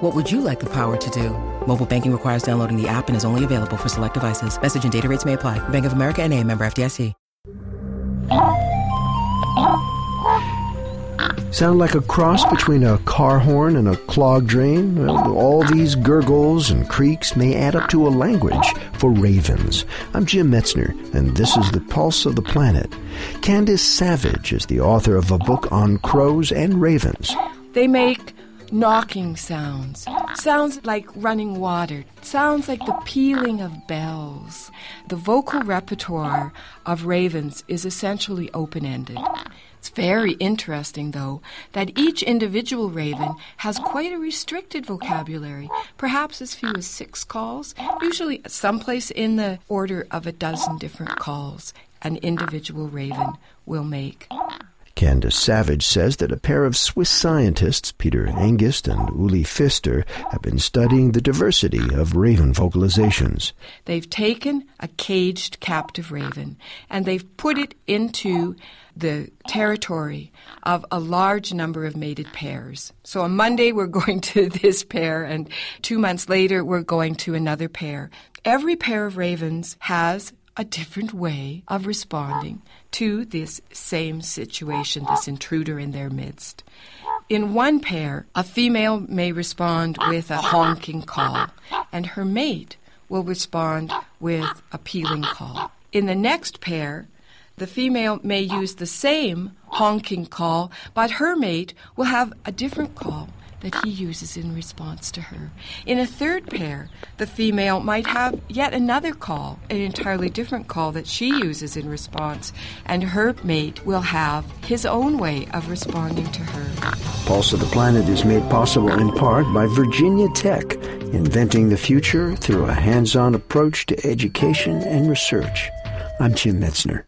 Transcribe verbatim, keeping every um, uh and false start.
What would you like the power to do? Mobile banking requires downloading the app and is only available for select devices. Message and data rates may apply. Bank of America N A, member F D I C. Sound like a cross between a car horn and a clogged drain? Well, all these gurgles and creaks may add up to a language for ravens. I'm Jim Metzner, and this is the Pulse of the Planet. Candace Savage is the author of a book on crows and ravens. They make knocking sounds, sounds like running water, sounds like the pealing of bells. The vocal repertoire of ravens is essentially open-ended. It's very interesting, though, that each individual raven has quite a restricted vocabulary, perhaps as few as six calls, usually someplace in the order of a dozen different calls an individual raven will make. Candace Savage says that a pair of Swiss scientists, Peter Engist and Uli Pfister, have been studying the diversity of raven vocalizations. They've taken a caged captive raven and they've put it into the territory of a large number of mated pairs. So on Monday we're going to this pair, and two months later we're going to another pair. Every pair of ravens has a different way of responding to this same situation, this intruder in their midst. In one pair, a female may respond with a honking call, and her mate will respond with a pealing call. In the next pair, the female may use the same honking call, but her mate will have a different call that he uses in response to her. In a third pair, the female might have yet another call, an entirely different call that she uses in response, and her mate will have his own way of responding to her. Pulse of the Planet is made possible in part by Virginia Tech, inventing the future through a hands-on approach to education and research. I'm Jim Metzner.